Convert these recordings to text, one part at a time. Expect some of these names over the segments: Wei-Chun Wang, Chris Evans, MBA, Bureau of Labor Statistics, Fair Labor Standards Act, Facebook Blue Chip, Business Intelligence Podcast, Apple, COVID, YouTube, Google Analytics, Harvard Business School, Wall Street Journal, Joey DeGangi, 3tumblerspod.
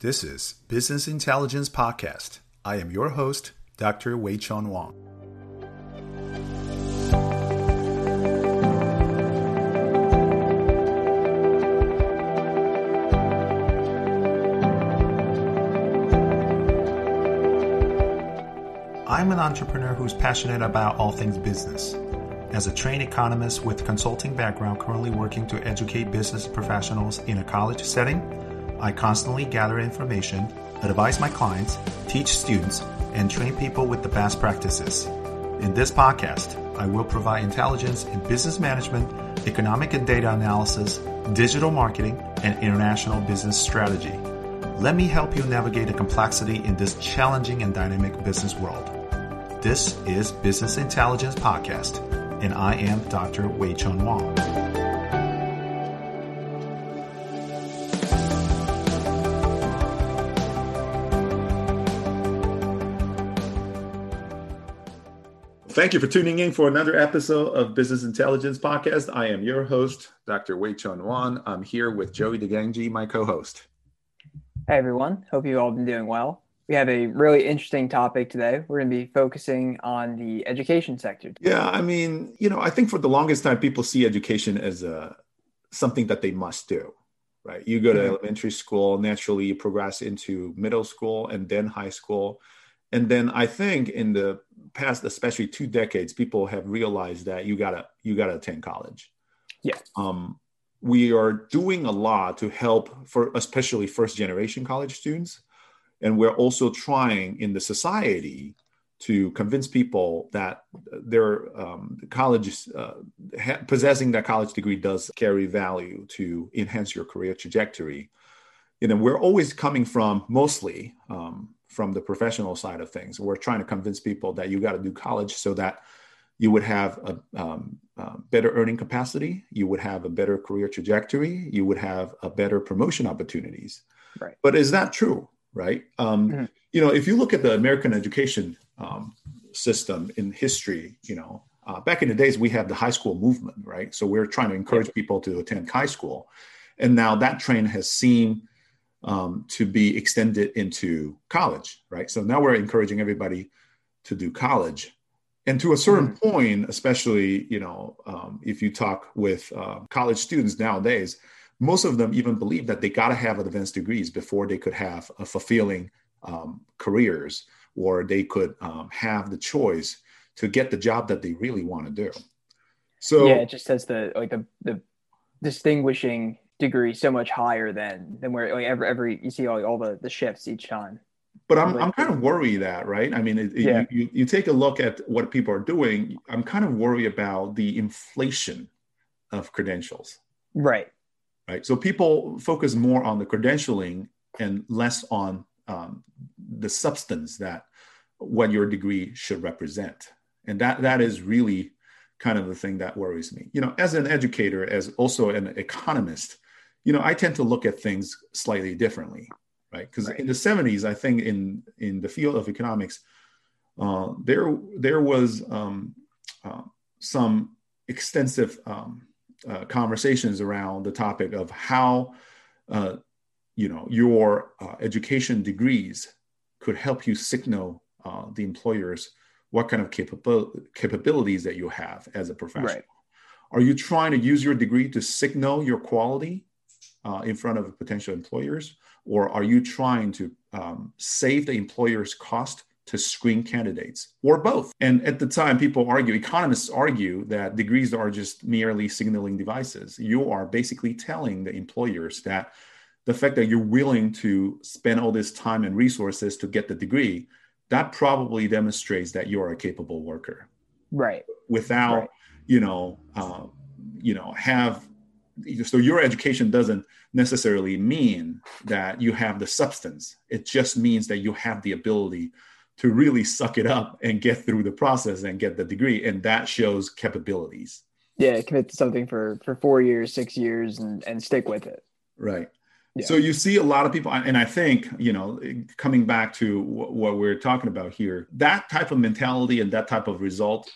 This is Business Intelligence Podcast. I am your host, Dr. Wei-Chun Wang. I'm an entrepreneur who's passionate about all things business. As a trained economist with consulting background currently working to educate business professionals in a college setting, I constantly gather information, advise my clients, teach students, and train people with the best practices. In this podcast, I will provide intelligence in business management, economic and data analysis, digital marketing, and international business strategy. Let me help you navigate the complexity in this challenging and dynamic business world. This is Business Intelligence Podcast, and I am Dr. Wei-Chun Wang. Thank you for tuning in for another episode of Business Intelligence Podcast. I am your host, Dr. Wei-Chun Wang. I'm here with Joey DeGangi, my co-host. Hey, everyone. Hope you've all been doing well. We have a really interesting topic today. We're going to be focusing on the education sector. Yeah, I think for the longest time, people see education as something that they must do, right? You go to elementary school, naturally you progress into middle school and then high school. And then I think in the past, especially 2 decades, people have realized that you gotta attend college. Yeah. We are doing a lot to help for especially first generation college students. And we're also trying in the society to convince people that their possessing that college degree does carry value to enhance your career trajectory. You know, we're always coming from mostly from the professional side of things. We're trying to convince people that you got to do college so that you would have a better earning capacity, you would have a better career trajectory, you would have a better promotion opportunities. Right. But is that true, right? If you look at the American education system in history, back in the days, we had the high school movement, right? So we're trying to encourage people to attend high school. And now that trend has seen to be extended into college, right? So now we're encouraging everybody to do college. And to a certain point, especially, if you talk with college students nowadays, most of them even believe that they got to have advanced degrees before they could have a fulfilling careers, or they could have the choice to get the job that they really want to do. So yeah, it just says the distinguishing degree so much higher than where every you see all the shifts each time. But I'm kind of worried that, right? I mean, you take a look at what people are doing. I'm kind of worried about the inflation of credentials. Right. So people focus more on the credentialing and less on the substance that what your degree should represent. And that is really kind of the thing that worries me. As an educator, as also an economist, I tend to look at things slightly differently, right? Because in the 70s, I think in the field of economics, there was some extensive conversations around the topic of how, your education degrees could help you signal the employers what kind of capabilities that you have as a professional. Right. Are you trying to use your degree to signal your quality in front of potential employers? Or are you trying to save the employer's cost to screen candidates, or both? And at the time, economists argue that degrees are just merely signaling devices. You are basically telling the employers that the fact that you're willing to spend all this time and resources to get the degree, that probably demonstrates that you are a capable worker. Right. Without, so your education doesn't necessarily mean that you have the substance. It just means that you have the ability to really suck it up and get through the process and get the degree. And that shows capabilities. Yeah, commit to something for 4 years, 6 years and stick with it. Right. Yeah. So you see a lot of people, and I think, coming back to what we're talking about here, that type of mentality and that type of result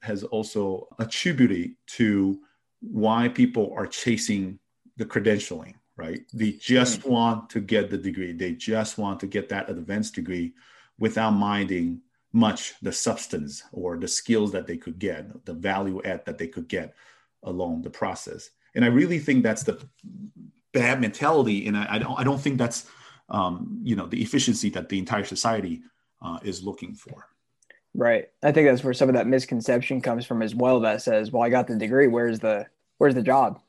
has also attributed to why people are chasing the credentialing, right? They just want to get the degree. They just want to get that advanced degree without minding much the substance or the skills that they could get, the value add that they could get along the process. And I really think that's the bad mentality. And I don't think that's, the efficiency that the entire society is looking for. Right. I think that's where some of that misconception comes from as well, that says, well, I got the degree. Where's the job?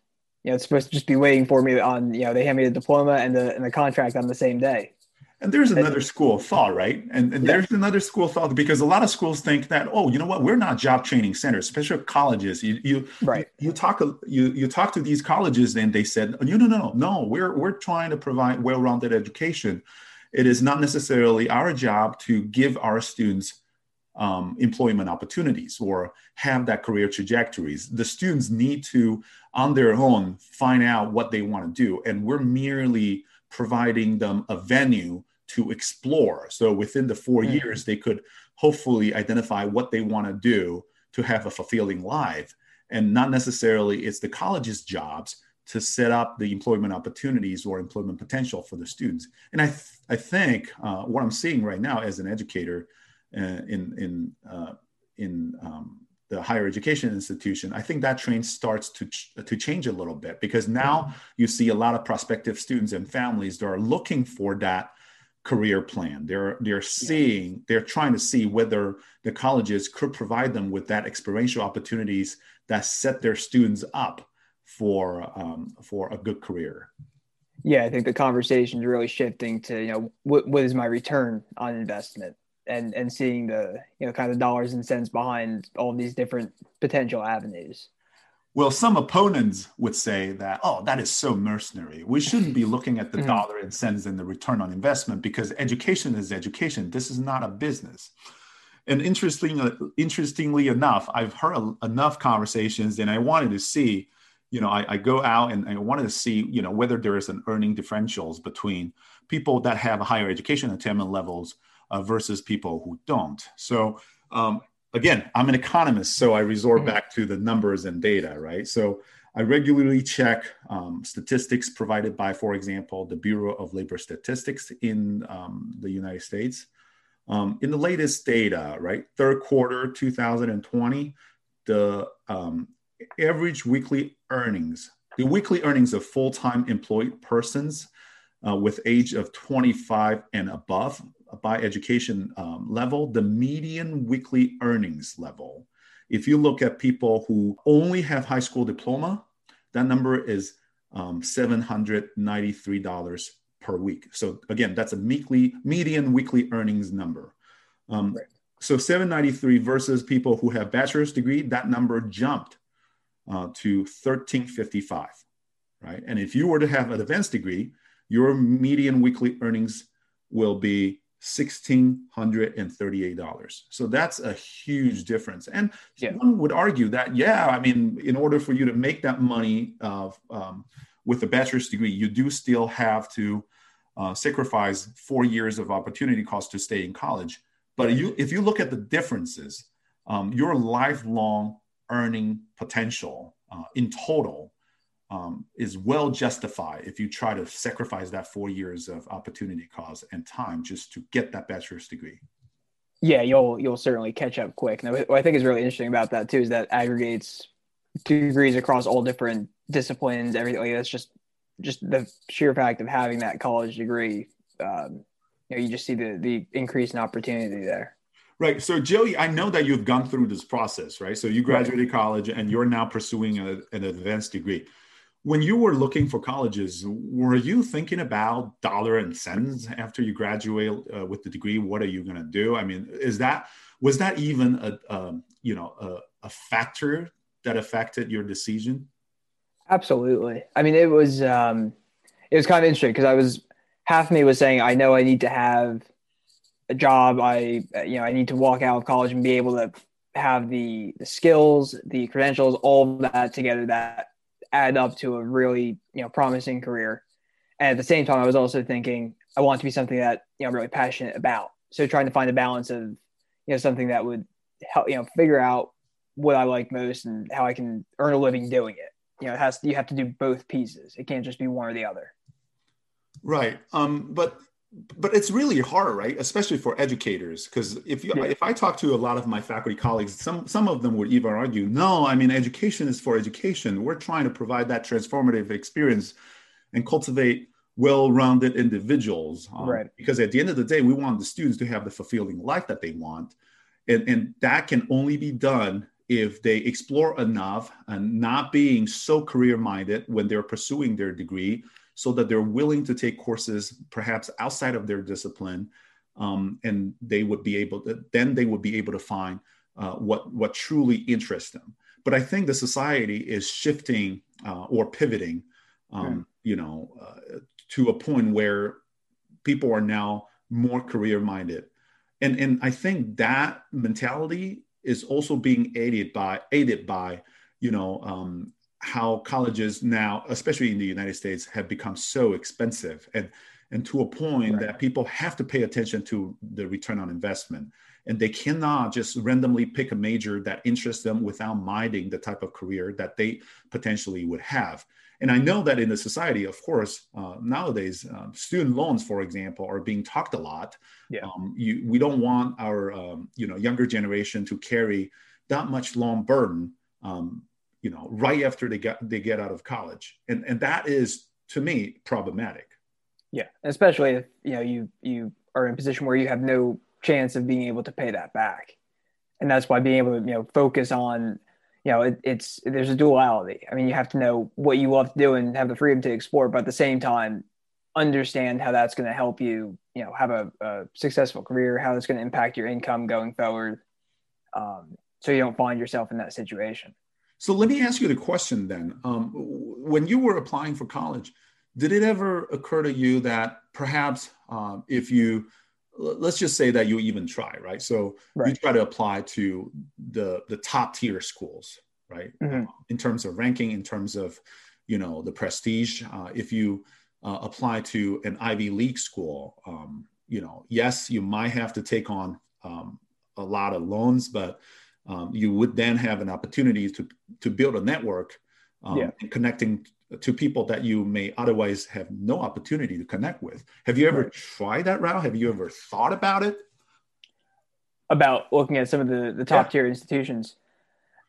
You know, it's supposed to just be waiting for me on, they hand me the diploma and the contract on the same day. And there's another school of thought, right? And there's another school of thought, because a lot of schools think that, oh, you know what? We're not job training centers, especially colleges. You talk to these colleges and they said, no, we're trying to provide well-rounded education. It is not necessarily our job to give our students employment opportunities or have that career trajectories. The students need to, on their own, find out what they want to do. And we're merely providing them a venue to explore. So within the 4 years, they could hopefully identify what they want to do to have a fulfilling life. And not necessarily it's the college's jobs to set up the employment opportunities or employment potential for the students. And I think what I'm seeing right now as an educator in the higher education institution, I think that train starts to change a little bit, because now you see a lot of prospective students and families that are looking for that career plan. They're trying to see whether the colleges could provide them with that experiential opportunities that set their students up for a good career. Yeah, I think the conversation is really shifting to, what is my return on investment? And seeing the kind of dollars and cents behind all these different potential avenues. Well, some opponents would say that, oh, that is so mercenary. We shouldn't be looking at the dollar and cents and the return on investment, because education is education. This is not a business. And interestingly enough, I've heard enough conversations, and I wanted to see, I go out and I wanted to see, whether there is an earning differentials between people that have higher education attainment levels versus people who don't. So again, I'm an economist, so I resort back to the numbers and data, right? So I regularly check statistics provided by, for example, the Bureau of Labor Statistics in the United States. In the latest data, right, third quarter 2020, the average weekly earnings, the weekly earnings of full-time employed persons with age of 25 and above, by education level, the median weekly earnings level. If you look at people who only have high school diploma, that number is $793 per week. So again, that's a median weekly earnings number. Right. So $793 versus people who have bachelor's degree, that number jumped to $1,355, right? And if you were to have an advanced degree, your median weekly earnings will be $1,638. So that's a huge difference. And one would argue that, in order for you to make that money with a bachelor's degree, you do still have to sacrifice 4 years of opportunity cost to stay in college. But if you look at the differences, your lifelong earning potential in total is well justified if you try to sacrifice that 4 years of opportunity cost and time just to get that bachelor's degree. Yeah, you'll certainly catch up quick. Now, what I think is really interesting about that too is that aggregates degrees across all different disciplines, everything. Like, that's just the sheer fact of having that college degree. You just see the increase in opportunity there. Right. So Joey, I know that you've gone through this process, right? So you graduated college and you're now pursuing an advanced degree. When you were looking for colleges, were you thinking about dollar and cents after you graduate with the degree? What are you going to do? I mean, was that even a factor that affected your decision? Absolutely. I mean, it was kind of interesting, because half of me was saying, I know I need to have a job. I need to walk out of college and be able to have the skills, the credentials, all of that together that add up to a really, promising career. And at the same time, I was also thinking I want to be something that, I'm really passionate about. So trying to find a balance of, something that would help, figure out what I like most and how I can earn a living doing it. You have to do both pieces. It can't just be one or the other. Right. But it's really hard, right? Especially for educators, because if I talk to a lot of my faculty colleagues, some of them would even argue, no, I mean, education is for education. We're trying to provide that transformative experience and cultivate well-rounded individuals. Right. Because at the end of the day, we want the students to have the fulfilling life that they want. And that can only be done if they explore enough and not being so career-minded when they're pursuing their degree, so that they're willing to take courses perhaps outside of their discipline, and they would be able to find what truly interests them. But I think the society is shifting or pivoting, to a point where people are now more career-minded, and I think that mentality is also being aided by how colleges now, especially in the United States, have become so expensive and to a point that people have to pay attention to the return on investment. And they cannot just randomly pick a major that interests them without minding the type of career that they potentially would have. And I know that in the society, of course, nowadays, student loans, for example, are being talked a lot. Yeah. We don't want our younger generation to carry that much loan burden right after they get out of college. And that is, to me, problematic. Yeah, especially if you are in a position where you have no chance of being able to pay that back. And that's why being able to focus on, there's a duality. I mean, you have to know what you love to do and have the freedom to explore, but at the same time, understand how that's going to help you, have a successful career, how that's going to impact your income going forward. So you don't find yourself in that situation. So let me ask you the question then. When you were applying for college, did it ever occur to you that perhaps let's just say that you even try, right? So you try to apply to the top tier schools, right? Mm-hmm. In terms of ranking, in terms of, the prestige, if you apply to an Ivy League school, yes, you might have to take on a lot of loans, but you would then have an opportunity to build a network and connecting to people that you may otherwise have no opportunity to connect with. Have you ever tried that route? Have you ever thought about it? About looking at some of the top tier institutions?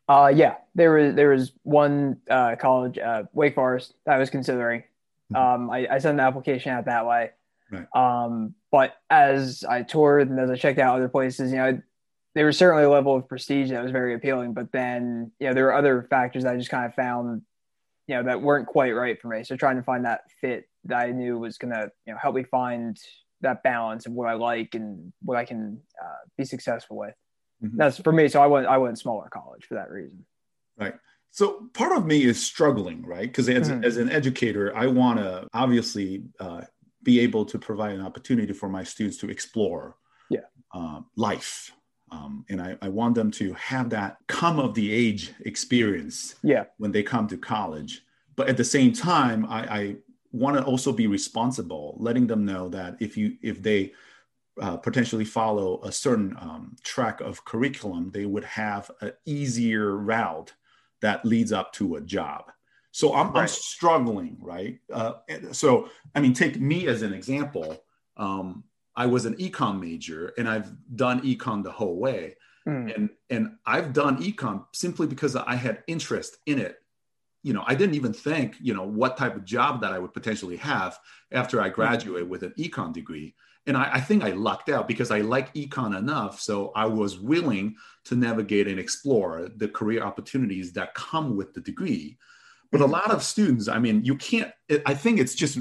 Yeah, there was one college, Wake Forest, that I was considering. Mm-hmm. I sent the application out that way. Right. But as I toured and as I checked out other places, there was certainly a level of prestige that was very appealing, but then, there were other factors that I just kind of found, that weren't quite right for me. So trying to find that fit that I knew was going to, help me find that balance of what I like and what I can be successful with. Mm-hmm. That's for me. So I went smaller college for that reason. Right. So part of me is struggling, right? Because as an educator, I want to obviously be able to provide an opportunity for my students to explore life. And I want them to have that come of the age experience when they come to college. But at the same time, I want to also be responsible, letting them know that if they potentially follow a certain track of curriculum, they would have an easier route that leads up to a job. So I'm struggling, right? So, I mean, take me as an example. I was an econ major and I've done econ the whole way. Mm. And I've done econ simply because I had interest in it. I didn't even think, what type of job that I would potentially have after I graduate with an econ degree. And I think I lucked out because I like econ enough. So I was willing to navigate and explore the career opportunities that come with the degree. But a lot of students, I mean, I think it's just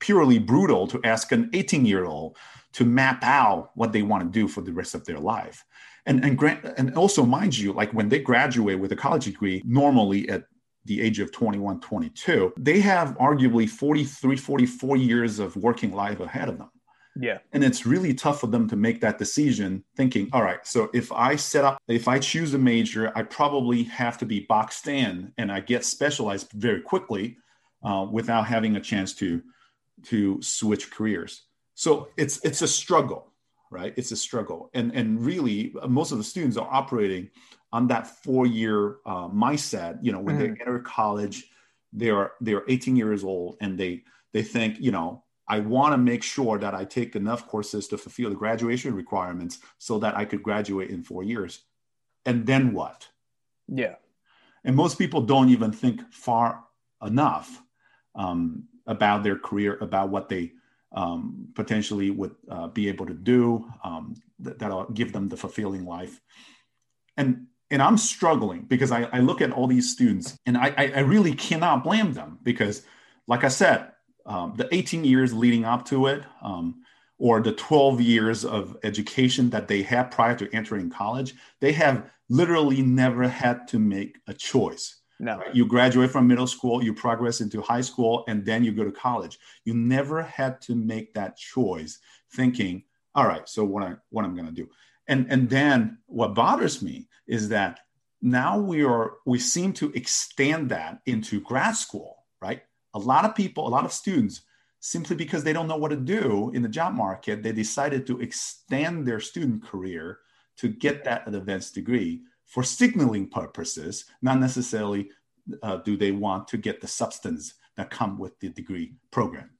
purely brutal to ask an 18-year-old to map out what they want to do for the rest of their life. And also, mind you, like when they graduate with a college degree, normally at the age of 21, 22, they have arguably 43, 44 years of working life ahead of them. Yeah. And it's really tough for them to make that decision thinking, all right, so if I choose a major, I probably have to be boxed in and I get specialized very quickly without having a chance to switch careers. So it's a struggle, right? It's a struggle. And really most of the students are operating on that 4-year mindset. When they enter college, they are 18 years old and they think, I want to make sure that I take enough courses to fulfill the graduation requirements so that I could graduate in 4 years. And then what? Yeah. And most people don't even think far enough about their career, about what they potentially would be able to do that'll give them the fulfilling life. And I'm struggling because I look at all these students and I really cannot blame them because, like I said, the 18 years leading up to it, or the 12 years of education that they had prior to entering college, they have literally never had to make a choice. No. Right? You graduate from middle school, you progress into high school, and then you go to college. You never had to make that choice thinking, all right, so what I'm going to do. And then what bothers me is that now we seem to extend that into grad school, right? A lot of people, a lot of students, simply because they don't know what to do in the job market, they decided to extend their student career to get that advanced degree for signaling purposes, not necessarily do they want to get the substance that come with the degree program.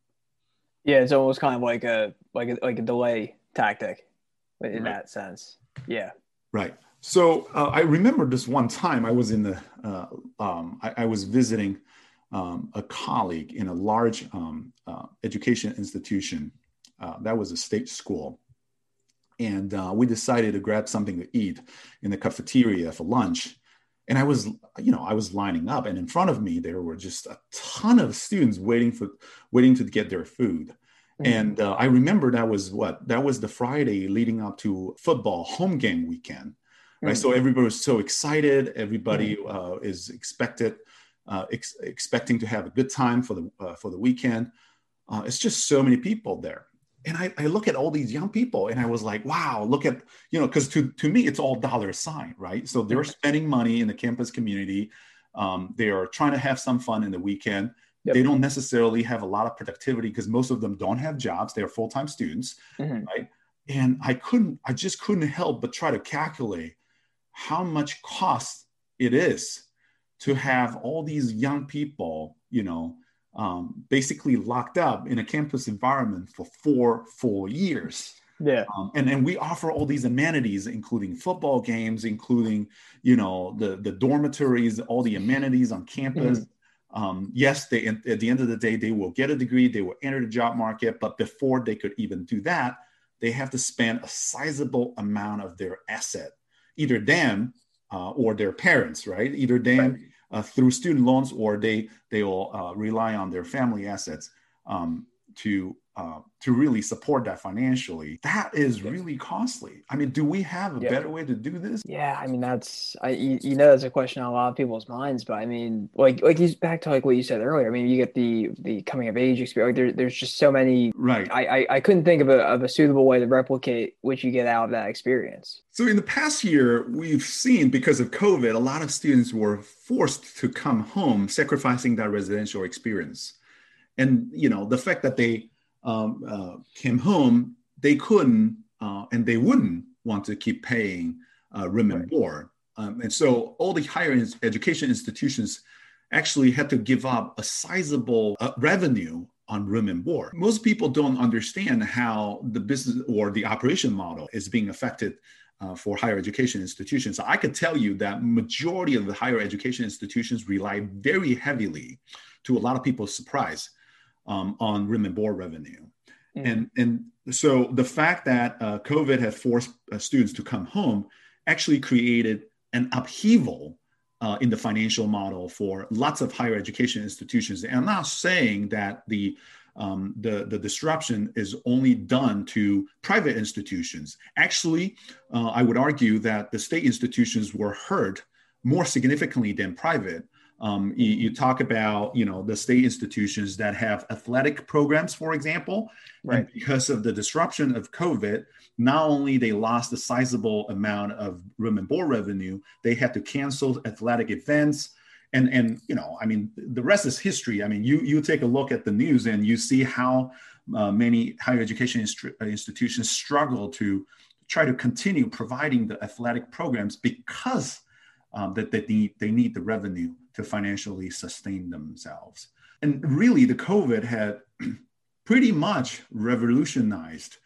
Yeah, it's almost kind of like a delay tactic in right. that sense. Yeah. Right. So I remember this one time I was in the, I was visiting a colleague in a large education institution that was a state school. And we decided to grab something to eat in the cafeteria for lunch. And I was lining up, and in front of me, there were just a ton of students waiting to get their food. Mm-hmm. And I remember that was the Friday leading up to football home game weekend, right? Mm-hmm. So everybody was so excited. Everybody mm-hmm. Is expecting to have a good time for the weekend. It's just so many people there. And I look at all these young people and I was like, wow, look at, because to me, it's all dollar sign, right? So they're spending money in the campus community. They are trying to have some fun in the weekend. Yep. They don't necessarily have a lot of productivity because most of them don't have jobs. They're full-time students, mm-hmm. right? And I just couldn't help but try to calculate how much cost it is to have all these young people, basically locked up in a campus environment for 4 full years. Yeah. And we offer all these amenities, including football games, including, the dormitories, all the amenities on campus. Mm-hmm. Yes, they, at the end of the day, they will get a degree, they will enter the job market, but before they could even do that, they have to spend a sizable amount of their asset, either them or their parents, right? Either them right. Through student loans, or they will rely on their family assets to really support that financially. That is really costly. I mean, do we have a better way to do this? Yeah, I mean, that's a question on a lot of people's minds. But I mean, back to what you said earlier. I mean, you get the coming of age experience. Like there's just so many. Right. I couldn't think of a suitable way to replicate what you get out of that experience. So in the past year, we've seen, because of COVID, a lot of students were forced to come home, sacrificing that residential experience. And, the fact that they came home, they couldn't and they wouldn't want to keep paying room and board. And so all the higher education institutions actually had to give up a sizable revenue on room and board. Most people don't understand how the business or the operation model is being affected for higher education institutions. So I could tell you that majority of the higher education institutions rely very heavily, to a lot of people's surprise, on room and board revenue. Mm. And so the fact that COVID had forced students to come home actually created an upheaval in the financial model for lots of higher education institutions. And I'm not saying that the disruption is only done to private institutions. Actually, I would argue that the state institutions were hurt more significantly than private. You talk about, the state institutions that have athletic programs, for example, right. And because of the disruption of COVID, not only they lost a sizable amount of room and board revenue, they had to cancel athletic events. And the rest is history. I mean, you take a look at the news and you see how many higher education institutions struggle to try to continue providing the athletic programs because they need the revenue to financially sustain themselves. And really, the COVID had pretty much revolutionized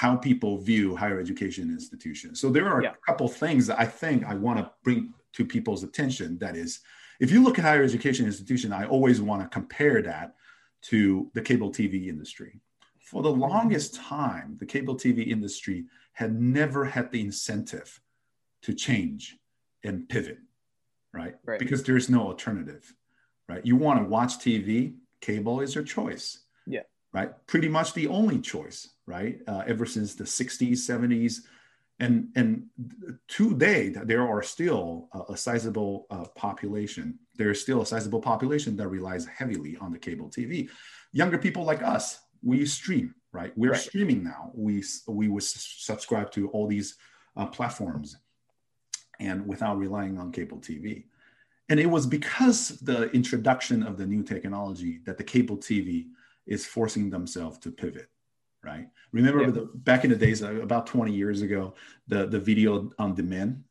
how people view higher education institutions. So there are a couple things that I think I want to bring to people's attention. That is, if you look at higher education institution, I always want to compare that to the cable TV industry. For the longest time, the cable TV industry had never had the incentive to change and pivot, right? Because there's no alternative, right? You want to watch TV, cable is your choice, right? Pretty much the only choice, right? Ever since the 60s, 70s, and today there are still a sizable population. There is still a sizable population that relies heavily on the cable TV. Younger people like us, we stream, right? We're streaming now. We would subscribe to all these platforms and without relying on cable TV. And it was because the introduction of the new technology that the cable TV is forcing themselves to pivot, right? Remember back in the days, about 20 years ago, the video on demand,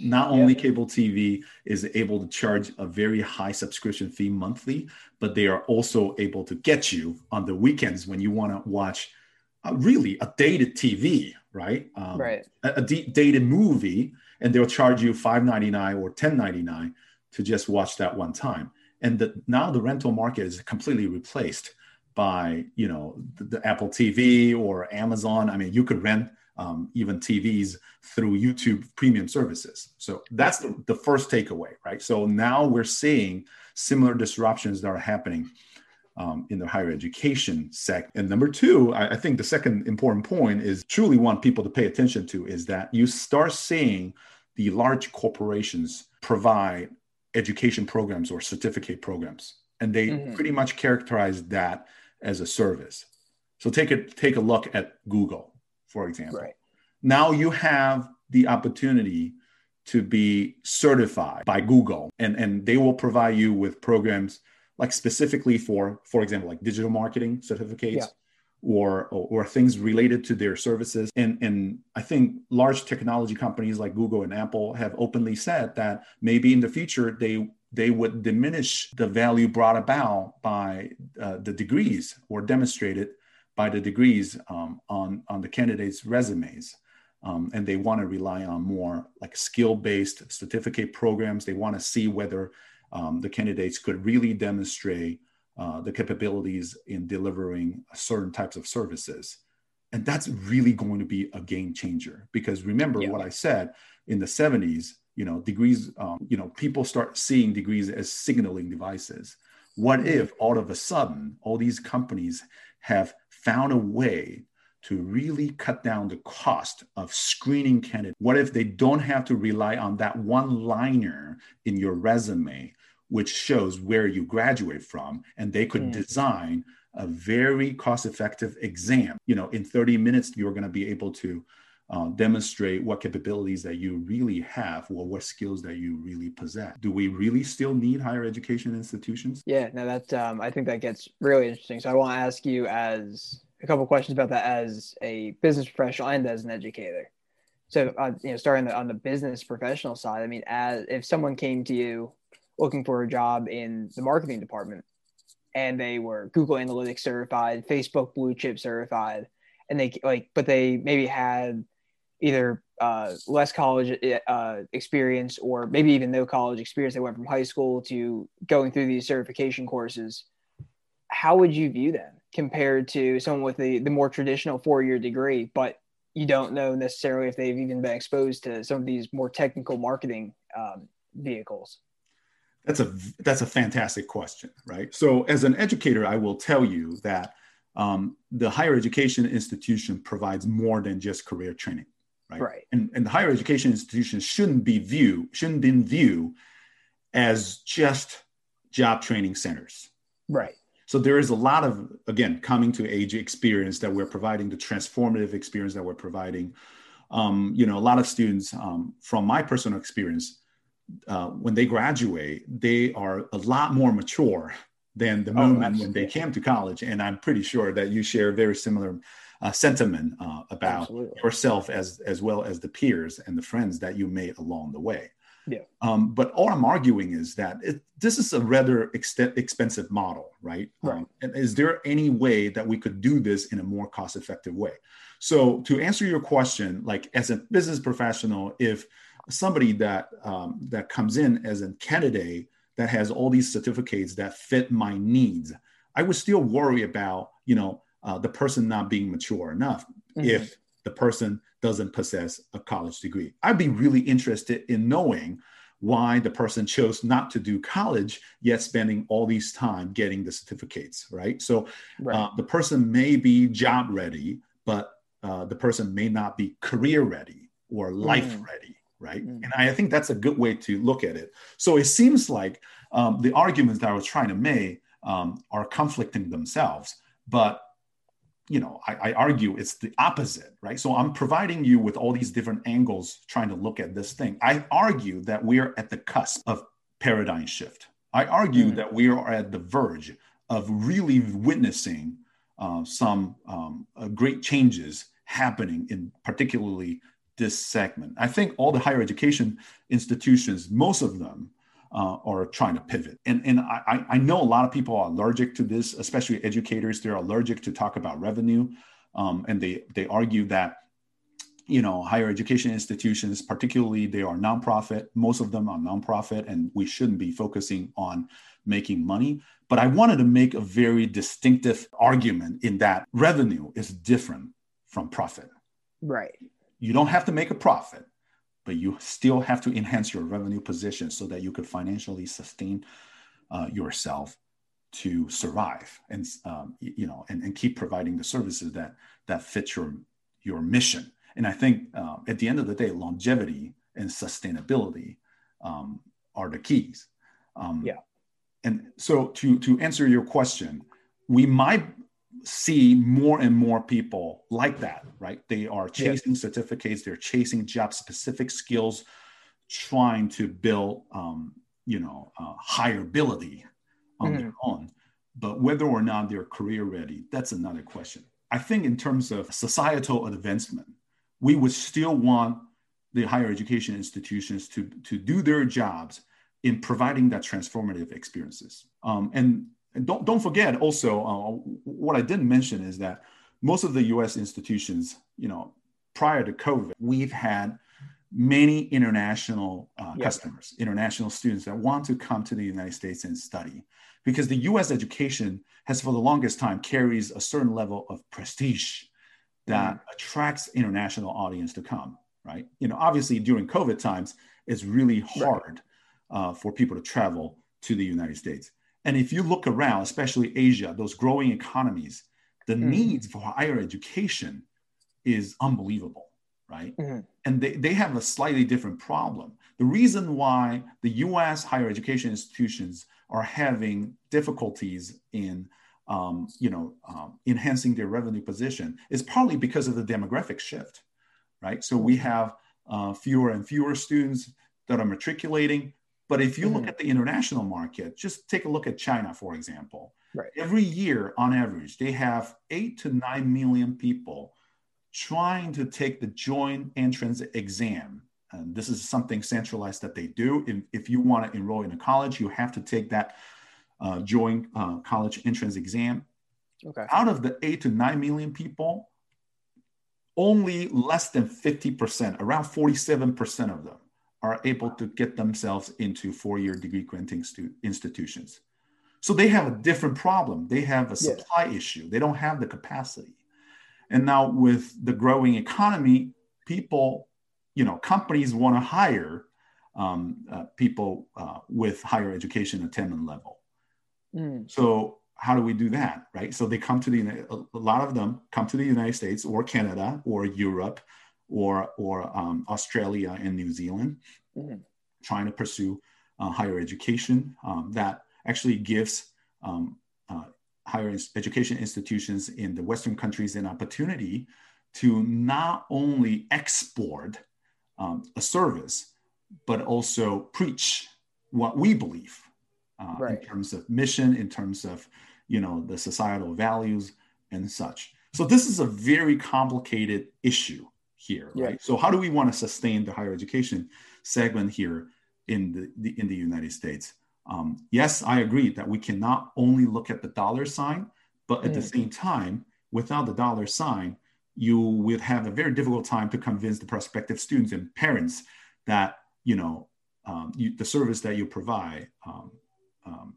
not only cable TV is able to charge a very high subscription fee monthly, but they are also able to get you on the weekends when you want to watch really a dated TV, right? A dated movie, and they'll charge you $5.99 or $10.99 to just watch that one time. And now the rental market is completely replaced by, you know, the Apple TV or Amazon. I mean, you could rent even TVs through YouTube premium services. So that's the first takeaway, right? So now we're seeing similar disruptions that are happening in the higher education sector. And number two, I think the second important point is truly want people to pay attention to is that you start seeing the large corporations provide education programs or certificate programs. And they pretty much characterize that as a service. So take a look at Google, for example. Now you have the opportunity to be certified by Google, and they will provide you with programs like specifically for example, like digital marketing certificates or things related to their services. And I think large technology companies like Google and Apple have openly said that maybe in the future they would diminish the value brought about by the degrees or demonstrated by the degrees on the candidates' resumes. And they want to rely on more like skill-based certificate programs. They want to see whether the candidates could really demonstrate the capabilities in delivering certain types of services. And that's really going to be a game changer, because remember what I said in the 70s, you know, degrees, people start seeing degrees as signaling devices. What if all of a sudden, all these companies have found a way to really cut down the cost of screening candidates? What if they don't have to rely on that one-liner in your resume, which shows where you graduate from, and they could design a very cost-effective exam? You know, in 30 minutes, you're going to be able to demonstrate what capabilities that you really have or what skills that you really possess. Do we really still need higher education institutions? Yeah, no, that's, I think that gets really interesting. So I want to ask you as a couple of questions about that as a business professional and as an educator. So, starting on the business professional side, I mean, if someone came to you looking for a job in the marketing department and they were Google Analytics certified, Facebook Blue Chip certified, and they maybe had either less college experience or maybe even no college experience. They went from high school to going through these certification courses. How would you view them compared to someone with the more traditional four-year degree, but you don't know necessarily if they've even been exposed to some of these more technical marketing vehicles? That's a fantastic question, right? So as an educator, I will tell you that the higher education institution provides more than just career training. Right. And the higher education institution shouldn't be viewed as just job training centers. Right. So there is a lot of, again, coming to age experience that we're providing, the transformative experience that we're providing. A lot of students, from my personal experience, when they graduate, they are a lot more mature than the moment when they came to college. And I'm pretty sure that you share very similar sentiment about yourself as well as the peers and the friends that you made along the way. Yeah. But all I'm arguing is that this is a rather expensive model, right? Right. And is there any way that we could do this in a more cost-effective way? So to answer your question, like as a business professional, if somebody that that comes in as a candidate that has all these certificates that fit my needs, I would still worry about, the person not being mature enough if the person doesn't possess a college degree. I'd be really interested in knowing why the person chose not to do college, yet spending all these time getting the certificates, right? So the person may be job ready, but the person may not be career ready or life ready, right? And I think that's a good way to look at it. So it seems like the arguments that I was trying to make are conflicting themselves, but I argue it's the opposite, right? So I'm providing you with all these different angles trying to look at this thing. I argue that we are at the cusp of paradigm shift. I argue that we are at the verge of really witnessing some great changes happening in particularly this segment. I think all the higher education institutions, most of them, are trying to pivot. And I know a lot of people are allergic to this, especially educators. They're allergic to talk about revenue. And they argue that, higher education institutions, particularly they are nonprofit. Most of them are nonprofit, and we shouldn't be focusing on making money. But I wanted to make a very distinctive argument in that revenue is different from profit. Right. You don't have to make a profit, but you still have to enhance your revenue position so that you could financially sustain yourself to survive and keep providing the services that fit your mission. And I think at the end of the day, longevity and sustainability are the keys. And so to answer your question, we might see more and more people like that, right? They are chasing certificates, they're chasing job-specific skills, trying to build, hireability on their own. But whether or not they're career ready, that's another question. I think in terms of societal advancement, we would still want the higher education institutions to do their jobs in providing that transformative experiences. And don't forget also, what I didn't mention is that most of the US institutions, prior to COVID, we've had many international customers, international students that want to come to the United States and study, because the US education has for the longest time carries a certain level of prestige that attracts international audience to come, right? Obviously during COVID times, it's really hard for people to travel to the United States. And if you look around, especially Asia, those growing economies, the needs for higher education is unbelievable, right? And they have a slightly different problem. The reason why the US higher education institutions are having difficulties in enhancing their revenue position is partly because of the demographic shift, right? So we have fewer and fewer students that are matriculating. But if you look at the international market, just take a look at China, for example. Right. Every year, on average, they have 8 to 9 million people trying to take the joint entrance exam. And this is something centralized that they do. If you want to enroll in a college, you have to take that joint college entrance exam. Okay. Out of the 8 to 9 million people, only less than 50%, around 47% of them, are able to get themselves into four-year degree granting institutions. So they have a different problem. They have a supply issue. They don't have the capacity. And now with the growing economy, people, companies want to hire people with higher education attainment level. So how do we do that, right? So they come to a lot of them come to the United States or Canada or Europe or Australia and New Zealand, trying to pursue higher education that actually gives higher education institutions in the Western countries an opportunity to not only export a service, but also preach what we believe in terms of mission, in terms of the societal values and such. So this is a very complicated issue here, right? So how do we want to sustain the higher education segment here in the United States. Yes, I agree that we cannot only look at the dollar sign, but at the same time, without the dollar sign, you would have a very difficult time to convince the prospective students and parents that, you know, the service that you provide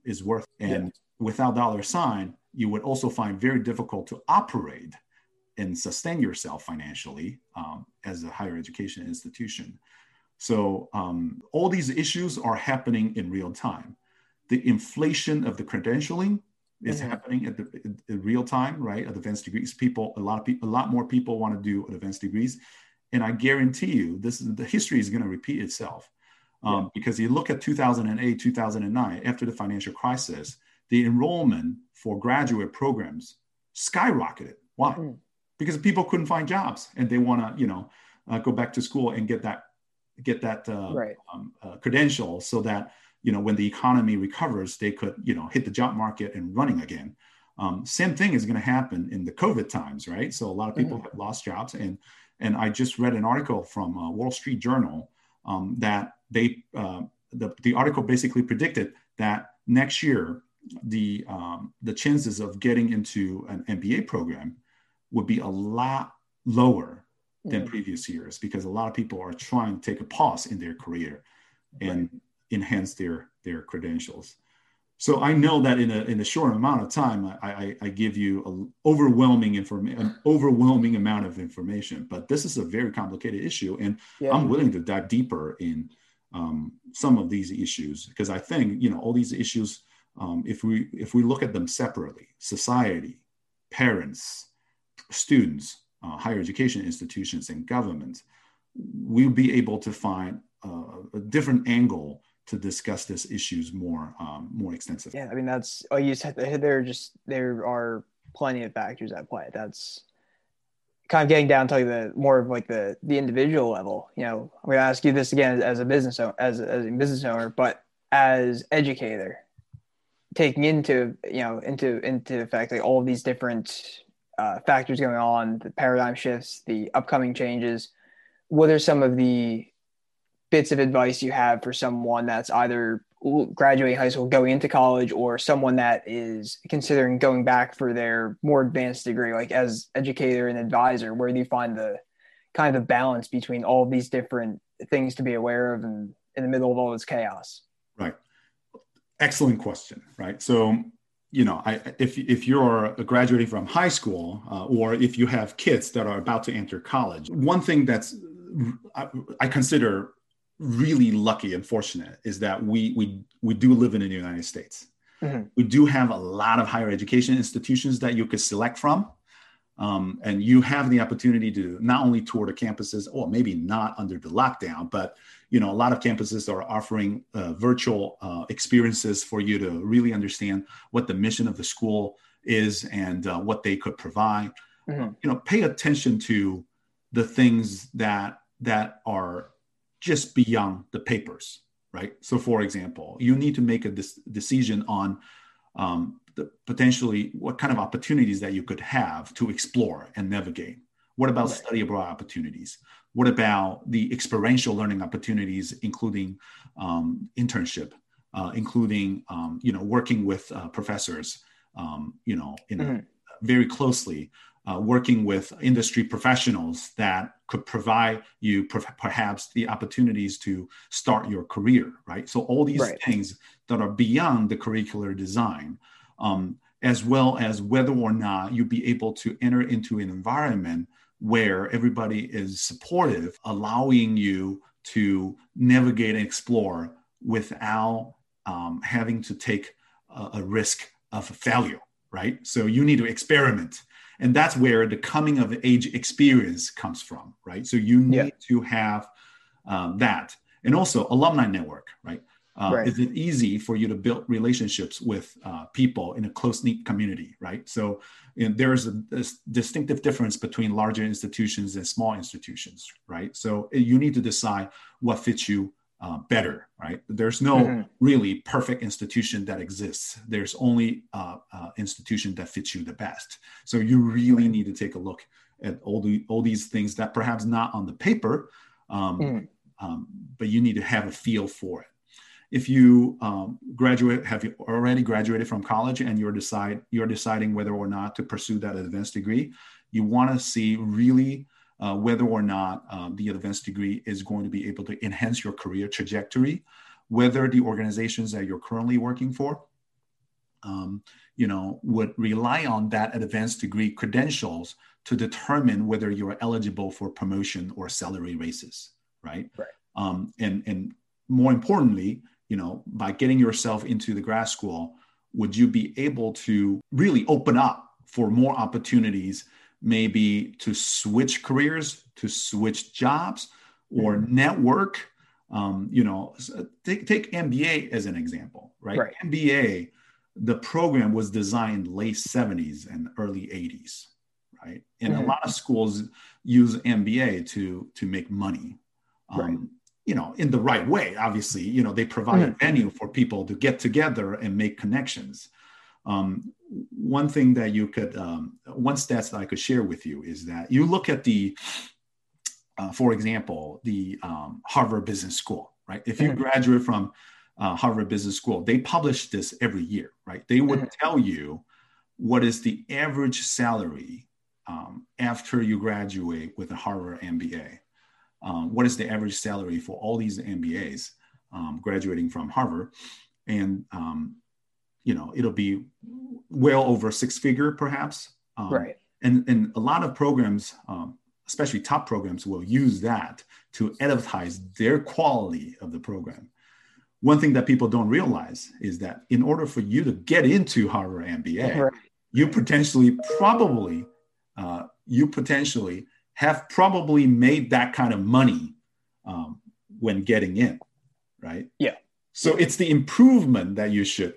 is worth it. And without dollar sign, you would also find very difficult to operate and sustain yourself financially as a higher education institution. So all these issues are happening in real time. The inflation of the credentialing is happening at the real time, right? At advanced degrees, a lot more people want to do advanced degrees, and I guarantee you, the history is going to repeat itself. Because you look at 2008, 2009, after the financial crisis, the enrollment for graduate programs skyrocketed. Why? Because people couldn't find jobs, and they want to, go back to school and get that credential, so that, you know, when the economy recovers, they could, hit the job market and running again. Same thing is going to happen in the COVID times, right? So a lot of people have lost jobs, and I just read an article from Wall Street Journal that they the article basically predicted that next year the chances of getting into an MBA program would be a lot lower than previous years, because a lot of people are trying to take a pause in their career and enhance their credentials. So I know that in a short amount of time, I give you an overwhelming amount of information, but this is a very complicated issue, and I'm willing to dive deeper in some of these issues, because I think, all these issues, if we look at them separately, society, parents, students, higher education institutions, and government, we'll be able to find a different angle to discuss these issues more extensively. Yeah, I mean, there are plenty of factors at play. That's kind of getting down to the individual level. I'm going to ask you this again as a business owner, but as educator, taking into effect all of these different factors going on, the paradigm shifts, the upcoming changes. What are some of the bits of advice you have for someone that's either graduating high school, going into college, or someone that is considering going back for their more advanced degree? Like, as educator and advisor, where do you find the kind of balance between all of these different things to be aware of and in the middle of all this chaos? Right. Excellent question. Right. So, if you're graduating from high school, or if you have kids that are about to enter college, one thing that's I consider really lucky and fortunate is that we do live in the United States. We do have a lot of higher education institutions that you could select from, and you have the opportunity to not only tour the campuses, or maybe not under the lockdown, but a lot of campuses are offering virtual experiences for you to really understand what the mission of the school is and what they could provide. Pay attention to the things that are just beyond the papers, right? So, for example, you need to make a decision on potentially what kind of opportunities that you could have to explore and navigate. What about study abroad opportunities? What about the experiential learning opportunities, including internship, including working with professors, very closely, working with industry professionals that could provide you perhaps the opportunities to start your career, right? So all these things that are beyond the curricular design, as well as whether or not you'd be able to enter into an environment where everybody is supportive, allowing you to navigate and explore without having to take a risk of failure, right? So you need to experiment. And that's where the coming of age experience comes from, right? So you need to have that. And also alumni network, right? Is it easy for you to build relationships with people in a close-knit community, right? So there's a distinctive difference between larger institutions and small institutions, right? So you need to decide what fits you better, right? There's no really perfect institution that exists. There's only institution that fits you the best. So you really need to take a look at all these things that perhaps not on the paper, but you need to have a feel for it. If you have already graduated from college and you're deciding whether or not to pursue that advanced degree, you want to see really whether or not the advanced degree is going to be able to enhance your career trajectory, whether the organizations that you're currently working for would rely on that advanced degree credentials to determine whether you're eligible for promotion or salary raises, right? Right. And more importantly, by getting yourself into the grad school, would you be able to really open up for more opportunities, maybe to switch careers, to switch jobs, or network? Take MBA as an example, right? MBA, the program was designed late 70s and early 80s, right? And a lot of schools use MBA to make money, in the right way. Obviously, they provide a venue for people to get together and make connections. One thing that one stats that I could share with you is that you look at the Harvard Business School, right? If you graduate from Harvard Business School, they publish this every year, right? They would tell you what is the average salary after you graduate with a Harvard MBA. What is the average salary for all these MBAs graduating from Harvard? And, it'll be well over six-figure perhaps. Right. And a lot of programs, especially top programs, will use that to advertise their quality of the program. One thing that people don't realize is that in order for you to get into Harvard MBA, right, you potentially have probably made that kind of money when getting in, right? Yeah. So it's the improvement that you should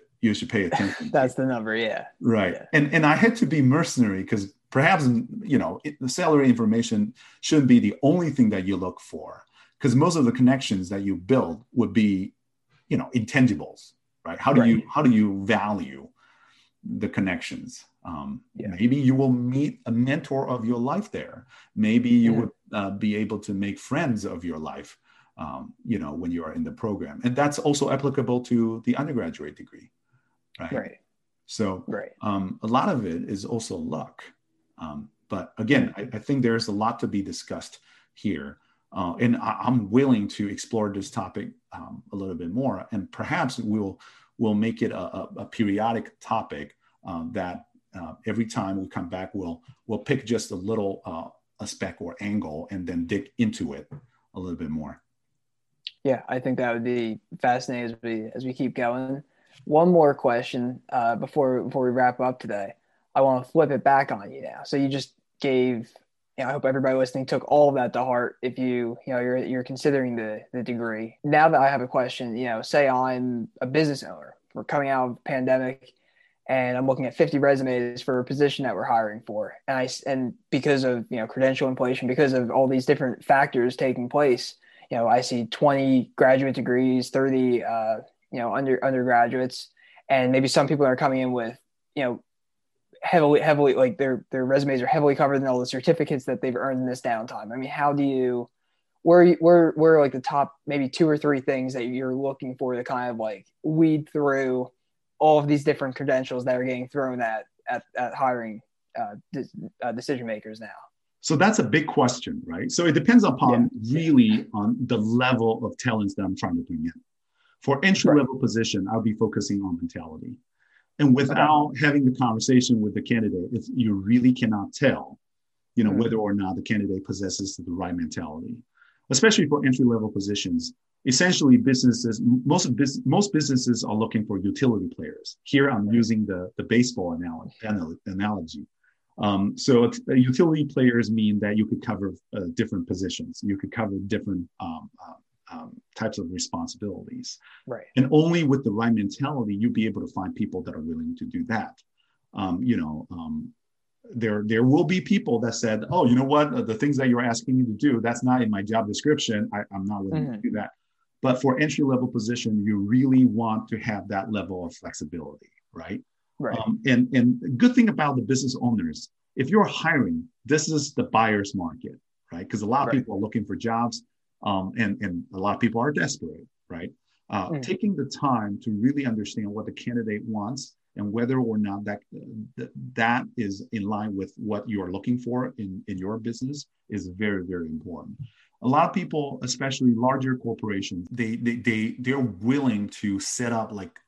pay attention to. That's the number, yeah. Right. Yeah. And I had to be mercenary because perhaps, the salary information shouldn't be the only thing that you look for, because most of the connections that you build would be, intangibles, right? How do you value the connections? Maybe you will meet a mentor of your life there. Maybe you would be able to make friends of your life, when you are in the program. And that's also applicable to the undergraduate degree, right? Right. So a lot of it is also luck. But again, I think there's a lot to be discussed here. And I'm willing to explore this topic a little bit more. And perhaps we'll make it a periodic topic that every time we come back, we'll pick just a little a speck or angle and then dig into it a little bit more. Yeah, I think that would be fascinating as we keep going. One more question before we wrap up today. I want to flip it back on you now. So you just gave, I hope everybody listening took all of that to heart. If you're considering the degree. Now that I have a question, say I'm a business owner, we're coming out of the pandemic, and I'm looking at 50 resumes for a position that we're hiring for. And because of, credential inflation, because of all these different factors taking place, I see 20 graduate degrees, 30, undergraduates, and maybe some people are coming in with, heavily, like their resumes are heavily covered in all the certificates that they've earned in this downtime. I mean, where are like the top maybe two or three things that you're looking for to kind of like weed through all of these different credentials that are getting thrown at hiring decision makers now? So that's a big question, right? So it depends upon really on the level of talents that I'm trying to bring in. For entry-level position, I'll be focusing on mentality. And without having the conversation with the candidate, you really cannot tell, whether or not the candidate possesses the right mentality, especially for entry-level positions. Essentially, most businesses are looking for utility players. Here, I'm using the baseball analogy. So utility players mean that you could cover different positions. You could cover different types of responsibilities. Right. And only with the right mentality, you'll be able to find people that are willing to do that. There will be people that said, oh, you know what, the things that you're asking me to do, that's not in my job description. I'm not willing to do that. But for entry-level position, you really want to have that level of flexibility, right? Right. And good thing about the business owners, if you're hiring, this is the buyer's market, right? Because a lot of people are looking for jobs. And a lot of people are desperate, right? Taking the time to really understand what the candidate wants and whether or not that is in line with what you are looking for in your business is very, very important. A lot of people, especially larger corporations, they're willing to set up like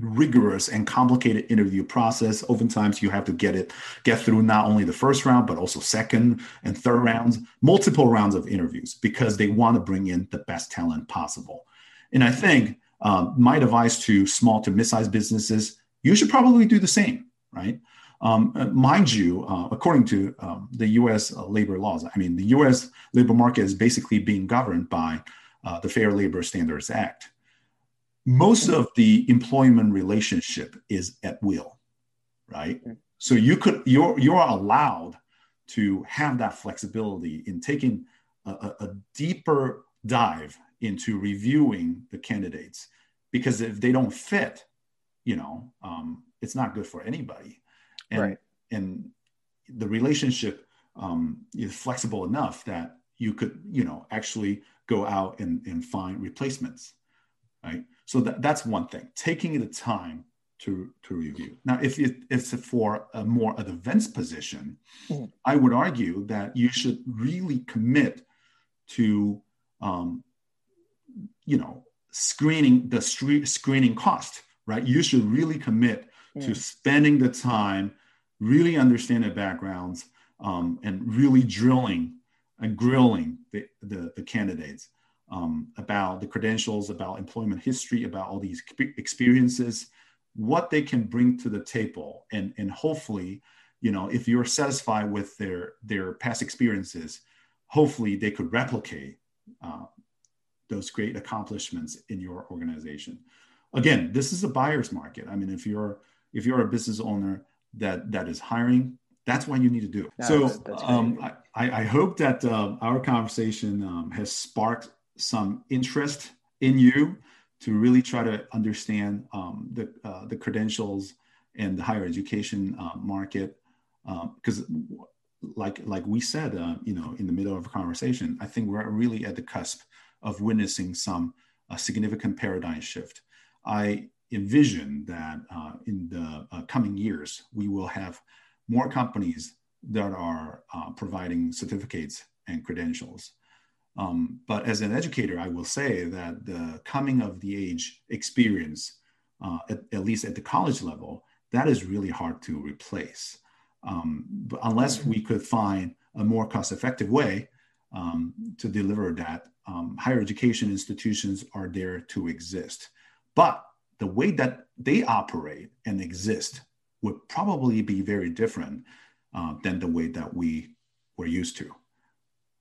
rigorous and complicated interview process. Oftentimes you have to get through not only the first round, but also second and third rounds, multiple rounds of interviews, because they want to bring in the best talent possible. And I think my advice to small to mid-sized businesses, you should probably do the same, right? Mind you, according to the U.S. labor laws, I mean, the U.S. labor market is basically being governed by the Fair Labor Standards Act. Most of the employment relationship is at will, right? So you're allowed to have that flexibility in taking a deeper dive into reviewing the candidates, because if they don't fit, it's not good for anybody. And, right. And the relationship is flexible enough that you could, actually go out and find replacements, right? So that's one thing, taking the time to review. Now, if it's for a more advanced position, I would argue that you should really commit to, screening the screening cost, right? You should really commit to spending the time, really understanding the backgrounds, and really drilling and grilling the candidates about the credentials, about employment history, about all these experiences, what they can bring to the table. And hopefully, if you're satisfied with their past experiences, hopefully they could replicate those great accomplishments in your organization. Again, this is a buyer's market. I mean, if you're a business owner that is hiring, that's what you need to do. I hope that our conversation has sparked some interest in you to really try to understand the credentials and the higher education market. Because like we said, in the middle of a conversation, I think we're really at the cusp of witnessing some significant paradigm shift. I envision that in the coming years, we will have more companies that are providing certificates and credentials. But as an educator, I will say that the coming of the age experience, at least at the college level, that is really hard to replace. But unless we could find a more cost-effective way to deliver that, higher education institutions are there to exist. But the way that they operate and exist would probably be very different than the way that we were used to,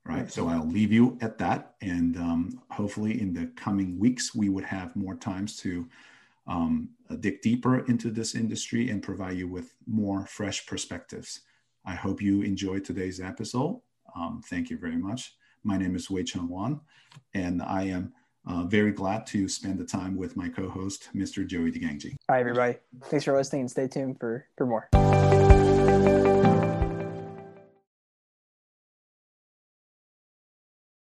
right? So I'll leave you at that. And hopefully in the coming weeks, we would have more times to dig deeper into this industry and provide you with more fresh perspectives. I hope you enjoyed today's episode. Thank you very much. My name is Wei-Chun Wang, and I am very glad to spend the time with my co-host, Mr. Joey DeGangi. Hi, everybody. Thanks for listening and stay tuned for more.